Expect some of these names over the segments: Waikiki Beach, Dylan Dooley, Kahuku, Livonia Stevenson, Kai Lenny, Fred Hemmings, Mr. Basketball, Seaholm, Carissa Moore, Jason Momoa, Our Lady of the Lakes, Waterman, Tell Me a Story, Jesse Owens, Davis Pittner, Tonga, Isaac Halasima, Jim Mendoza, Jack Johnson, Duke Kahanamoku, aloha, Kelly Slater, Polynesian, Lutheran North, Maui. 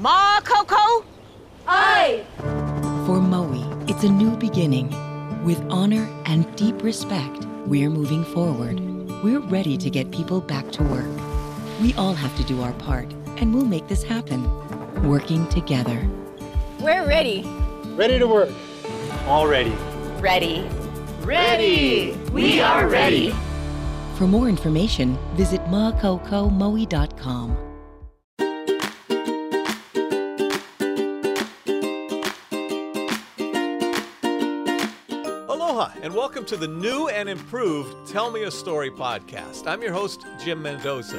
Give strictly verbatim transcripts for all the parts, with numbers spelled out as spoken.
Ma Coco? Aye! For Maui, it's a new beginning. With honor and deep respect, we're moving forward. We're ready to get people back to work. We all have to do our part, and we'll make this happen. Working together. We're ready. Ready to work. All ready. Ready. Ready! We are ready! For more information, visit ma koko maui dot com. Aloha, and welcome to the new and improved Tell Me a Story podcast. I'm your host, Jim Mendoza.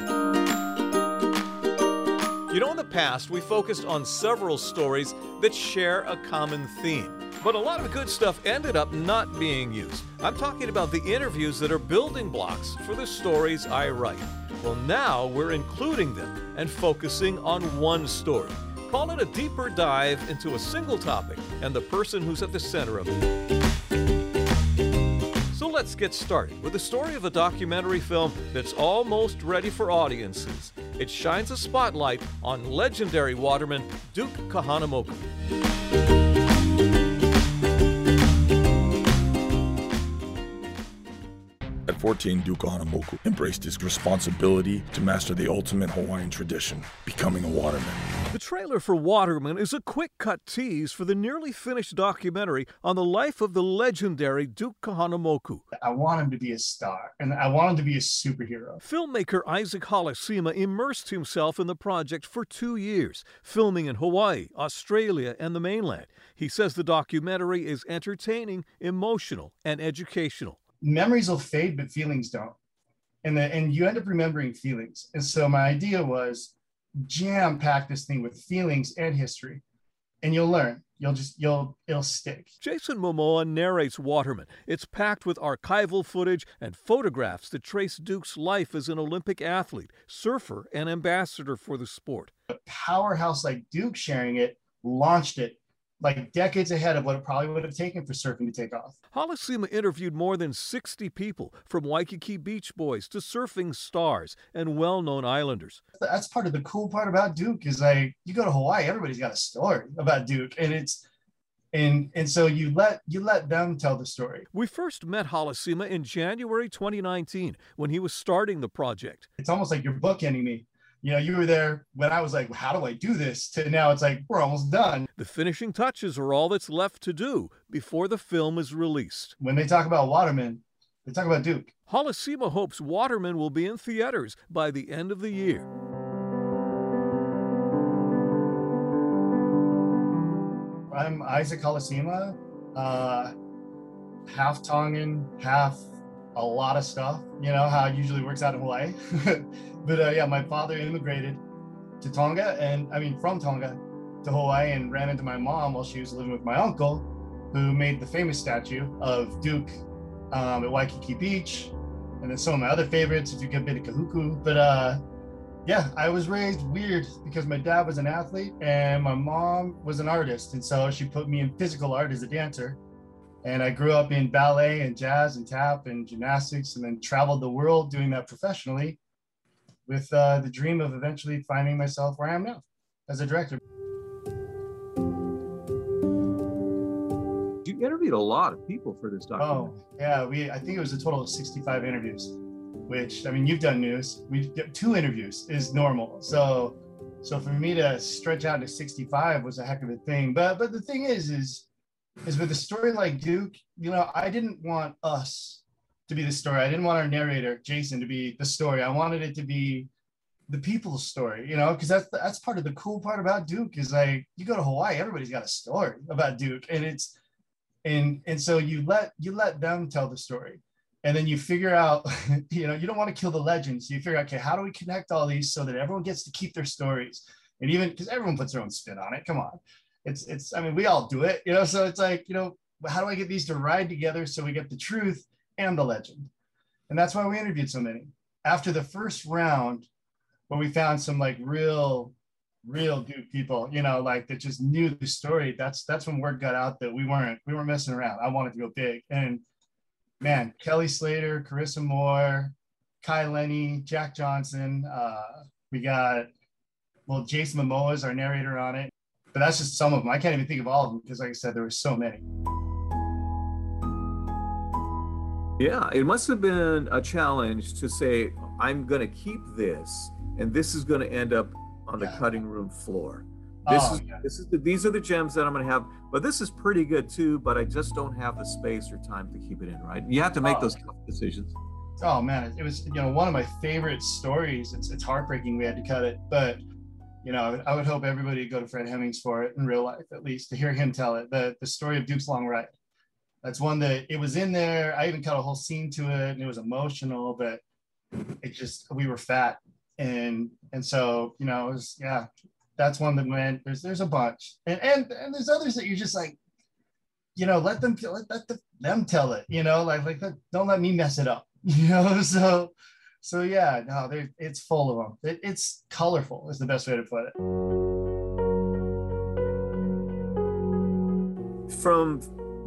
You know, in the past, we focused on several stories that share a common theme. But a lot of good stuff ended up not being used. I'm talking about the interviews that are building blocks for the stories I write. Well, now we're including them and focusing on one story. Call it a deeper dive into a single topic and the person who's at the center of it. So let's get started with the story of a documentary film that's almost ready for audiences. It shines a spotlight on legendary waterman Duke Kahanamoku. At fourteen, Duke Kahanamoku embraced his responsibility to master the ultimate Hawaiian tradition, becoming a waterman. The trailer for Waterman is a quick-cut tease for the nearly finished documentary on the life of the legendary Duke Kahanamoku. I want him to be a star, and I want him to be a superhero. Filmmaker Isaac Halasima immersed himself in the project for two years, filming in Hawaii, Australia, and the mainland. He says the documentary is entertaining, emotional, and educational. Memories will fade, but feelings don't. And, the, and you end up remembering feelings. And so my idea was jam-pack this thing with feelings and history, and you'll learn. You'll just, you'll, it'll stick. Jason Momoa narrates Waterman. It's packed with archival footage and photographs that trace Duke's life as an Olympic athlete, surfer, and ambassador for the sport. A powerhouse like Duke sharing it launched it, like decades ahead of what it probably would have taken for surfing to take off. Halasima interviewed more than sixty people, from Waikiki Beach boys to surfing stars and well-known islanders. That's part of the cool part about Duke is, like, you go to Hawaii, everybody's got a story about Duke, and it's and and so you let you let them tell the story. We first met Halasima in January twenty nineteen when he was starting the project. It's almost like you're bookending me. You know, you were there when I was like, how do I do this? To now it's like, we're almost done. The finishing touches are all that's left to do before the film is released. When they talk about Waterman, they talk about Duke. Halasima hopes Waterman will be in theaters by the end of the year. I'm Isaac Halasima, uh, half Tongan, half a lot of stuff, you know, how it usually works out in Hawaii. But uh, yeah, my father immigrated to Tonga, and I mean, from Tonga to Hawaii, and ran into my mom while she was living with my uncle, who made the famous statue of Duke um, at Waikiki Beach. And then some of my other favorites, if you get a bit of Kahuku. But uh, yeah, I was raised weird because my dad was an athlete and my mom was an artist. And so she put me in physical art as a dancer. And I grew up in ballet and jazz and tap and gymnastics, and then traveled the world doing that professionally, with uh, the dream of eventually finding myself where I am now as a director. You interviewed a lot of people for this documentary. Oh, yeah. We, I think it was a total of sixty-five interviews, which, I mean, you've done news. We've two interviews is normal. So, so for me to stretch out to sixty-five was a heck of a thing. But, but the thing is, is, is with a story like Duke, you know, I didn't want us to be the story. I didn't want our narrator, Jason, to be the story. I wanted it to be the people's story, you know, because that's that's part of the cool part about Duke is, like, you go to Hawaii, everybody's got a story about Duke, and it's and and so you let you let them tell the story, and then you figure out, you know, you don't want to kill the legend, so you figure out, okay, how do we connect all these so that everyone gets to keep their stories, and even because everyone puts their own spin on it. Come on, it's it's I mean, we all do it, you know. So it's like, you know, how do I get these to ride together so we get the truth and the legend? And that's why we interviewed so many. After the first round, when we found some like real real Duke people, you know, like that just knew the story, that's that's when word got out that we weren't we weren't messing around. I wanted to go big. And man, Kelly Slater, Carissa Moore, Kai Lenny, Jack Johnson, uh we got Well, Jason Momoa is our narrator on it. But that's just some of them. I can't even think of all of them because, like I said, there were so many. Yeah, it must have been a challenge to say, I'm going to keep this, and this is going to end up on yeah. the cutting room floor. This oh, is, yeah. this is the, these are the gems that I'm going to have, but this is pretty good too, but I just don't have the space or time to keep it in, right? You have to make oh, those tough decisions. Oh man, it was, you know, one of my favorite stories. It's, it's heartbreaking we had to cut it, but you know, I would hope everybody would go to Fred Hemmings for it in real life, at least to hear him tell it. The, the story of Duke's Long Ride. That's one that it was in there. I even cut a whole scene to it and it was emotional, but it just, we were fat. And, and so, you know, it was, yeah. That's one that went, there's there's a bunch. And and and there's others that you're just like, you know, let them let, let the, them tell it, you know, like like let, don't let me mess it up, you know? So so yeah, no, there it's full of them. It, it's colorful is the best way to put it. From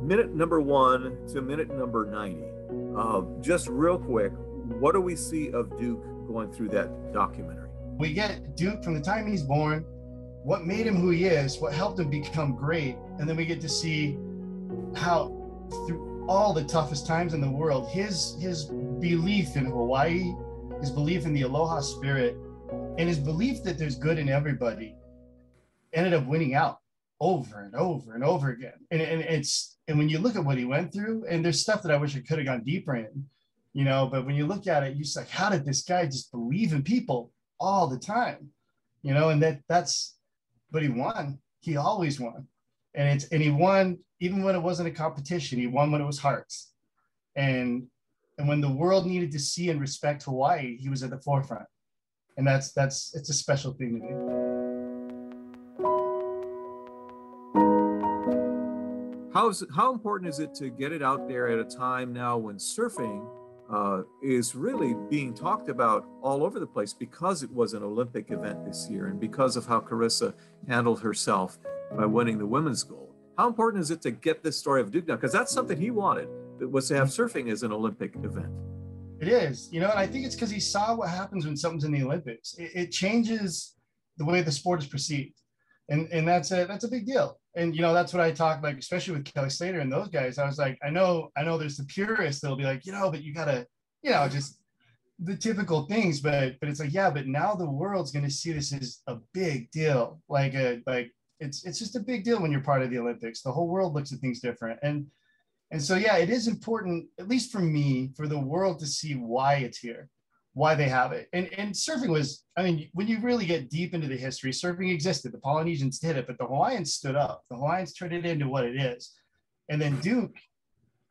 minute number one to minute number ninety, uh, just real quick, what do we see of Duke going through that documentary? We get Duke from the time he's born, what made him who he is, what helped him become great. And then we get to see how through all the toughest times in the world, his his belief in Hawaii, his belief in the aloha spirit, and his belief that there's good in everybody ended up winning out over and over and over again. And, and it's and when you look at what he went through, and there's stuff that I wish I could have gone deeper in, you know, but when you look at it, you're just like, how did this guy just believe in people all the time, you know? And that that's, but he won, he always won. And it's, and he won, even when it wasn't a competition, he won when it was hearts. And, and when the world needed to see and respect Hawaii, he was at the forefront. And that's, that's, it's a special thing to do. How's, how important is it to get it out there at a time now when surfing Uh, is really being talked about all over the place because it was an Olympic event this year and because of how Carissa handled herself by winning the women's gold? How important is it to get this story of Duke now? Because that's something he wanted, was to have surfing as an Olympic event. It is, you know, and I think it's because he saw what happens when something's in the Olympics. It, it changes the way the sport is perceived. And, and that's a, that's a big deal. And, you know, that's what I talk like, especially with Kelly Slater and those guys. I was like, I know, I know there's the purists that'll be like, you know, but you gotta, you know, just the typical things, but, but it's like, yeah, but now the world's going to see this as a big deal. Like, a, like it's, it's just a big deal when you're part of the Olympics, the whole world looks at things different. And, and so, yeah, it is important, at least for me, for the world to see why it's here, why they have it. And and surfing was, I mean, when you really get deep into the history, surfing existed. The Polynesians did it, but the Hawaiians stood up. The Hawaiians turned it into what it is. And then Duke,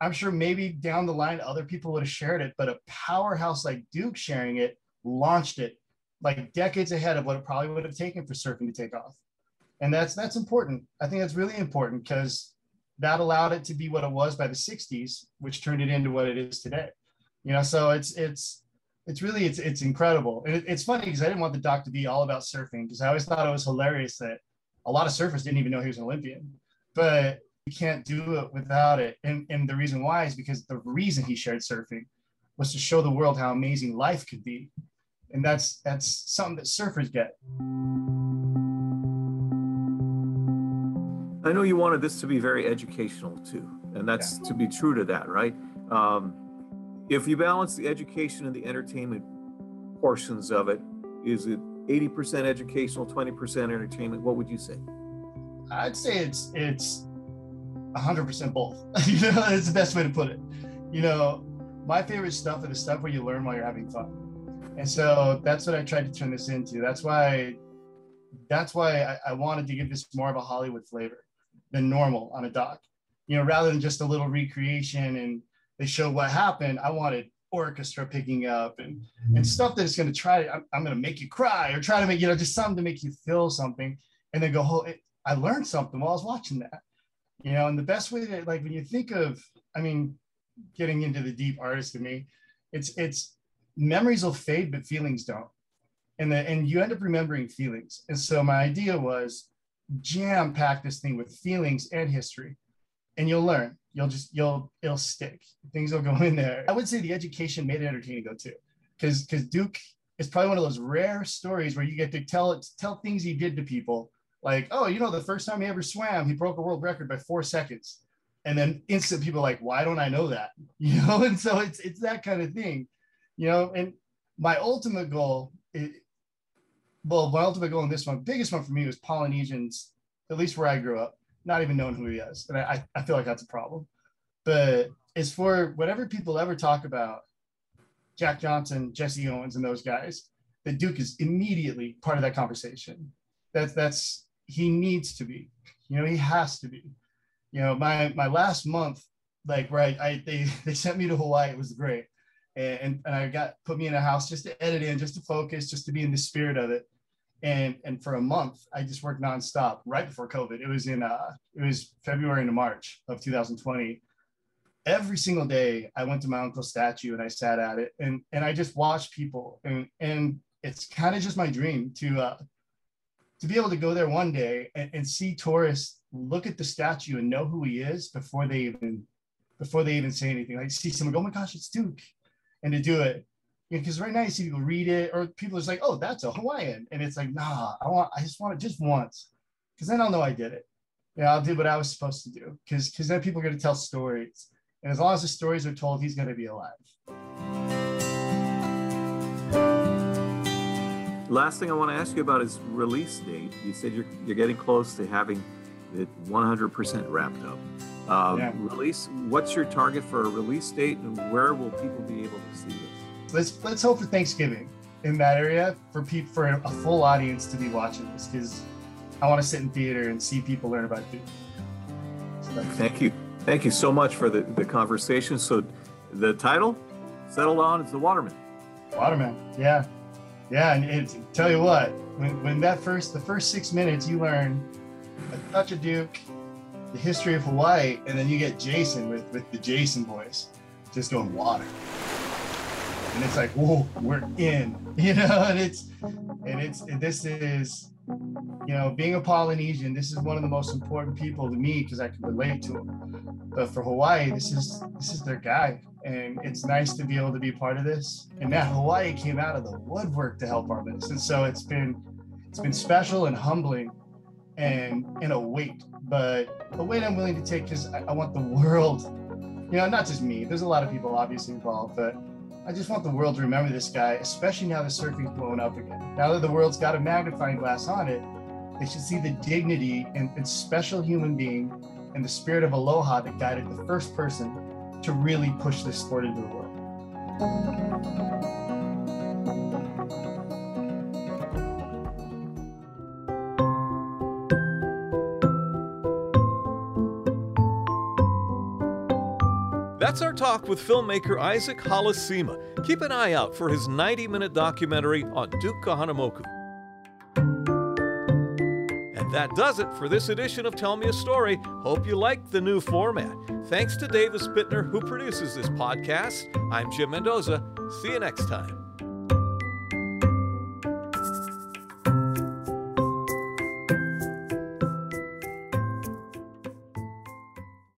I'm sure maybe down the line, other people would have shared it, but a powerhouse like Duke sharing it launched it like decades ahead of what it probably would have taken for surfing to take off. And that's, that's important. I think that's really important because that allowed it to be what it was by the sixties, which turned it into what it is today. You know, so it's, it's, It's really, it's it's incredible. And it, it's funny because I didn't want the doc to be all about surfing because I always thought it was hilarious that a lot of surfers didn't even know he was an Olympian, but you can't do it without it. And, and the reason why is because the reason he shared surfing was to show the world how amazing life could be. And that's, that's something that surfers get. I know you wanted this to be very educational too, and that's yeah. to be true to that, right? Um, If you balance the education and the entertainment portions of it, is it eighty percent educational, twenty percent entertainment? What would you say? I'd say it's it's one hundred percent both. You know, that's the best way to put it. You know, my favorite stuff is the stuff where you learn while you're having fun. And so that's what I tried to turn this into. That's why, that's why I, I wanted to give this more of a Hollywood flavor than normal on a doc. You know, rather than just a little recreation and they show what happened. I wanted orchestra picking up and, and stuff that's going to try to, I'm, I'm going to make you cry or try to make, you know, just something to make you feel something and then go, oh, it, I learned something while I was watching that, you know? And the best way that, like, when you think of, I mean, getting into the deep artist in me, it's, it's memories will fade, but feelings don't. And the, and you end up remembering feelings. And so my idea was jam pack this thing with feelings and history and you'll learn. You'll just, you'll, it'll stick. Things will go in there. I would say the education made it entertaining though too. Cause, cause Duke it's probably one of those rare stories where you get to tell it, tell things he did to people. Like, oh, you know, the first time he ever swam, he broke a world record by four seconds. And then instant people are like, why don't I know that? You know, and so it's it's that kind of thing, you know. And my ultimate goal, is, well, my ultimate goal in this one, biggest one for me was Polynesians, at least where I grew up, not even knowing who he is. And I, I feel like that's a problem. But it's for whatever people ever talk about, Jack Johnson, Jesse Owens, and those guys, that Duke is immediately part of that conversation. That's, that's, he needs to be, you know, he has to be. You know, my my last month, like, where I, I they, they sent me to Hawaii, it was great. And, and, and I got, put me in a house just to edit in, just to focus, just to be in the spirit of it. And and for a month, I just worked nonstop right before COVID. It was in, uh, it was February into March of two thousand twenty. Every single day, I went to my uncle's statue and I sat at it. And, and I just watched people. And, and it's kind of just my dream to, uh, to be able to go there one day and, and see tourists look at the statue and know who he is before they even before they even say anything. Like, see someone go, oh my gosh, it's Duke. And to do it, because you know, right now you see people read it, or people are just like, oh, that's a Hawaiian. And it's like, nah, I want I just want it just once. Because then I'll know I did it. Yeah, I'll do what I was supposed to do. Cause because then people are gonna tell stories. And as long as the stories are told, he's gonna be alive. Last thing I want to ask you about is release date. You said you're you're getting close to having it one hundred percent wrapped up. Um, yeah. Release. What's your target for a release date, and where will people be able to see this? Let's let's hope for Thanksgiving in that area for people, for a full audience to be watching this, because I want to sit in theater and see people learn about Duke. So thank you, thank you so much for the the conversation. So the title settled on is the Waterman. Waterman. Yeah, yeah. And it's, tell you what, when when that first the first six minutes you learn a touch of Duke, the history of Hawaii, and then you get Jason with, with the Jason voice, just going water. And it's like, whoa, we're in, you know, and it's, and it's, and this is, you know, being a Polynesian, this is one of the most important people to me because I can relate to them. But for Hawaii, this is, this is their guy. And it's nice to be able to be part of this. And now Hawaii came out of the woodwork to help our list. And so it's been, it's been special and humbling. And in a weight, but a weight I'm willing to take because I, I want the world, you know, not just me. There's a lot of people obviously involved, but I just want the world to remember this guy, especially now that surfing's blowing up again. Now that the world's got a magnifying glass on it, they should see the dignity and, and special human being and the spirit of aloha that guided the first person to really push this sport into the world. That's our talk with filmmaker Isaac Halasima. Keep an eye out for his ninety minute documentary on Duke Kahanamoku. And that does it for this edition of Tell Me a Story. Hope you liked the new format. Thanks to Davis Pittner, who produces this podcast. I'm Jim Mendoza. See you next time.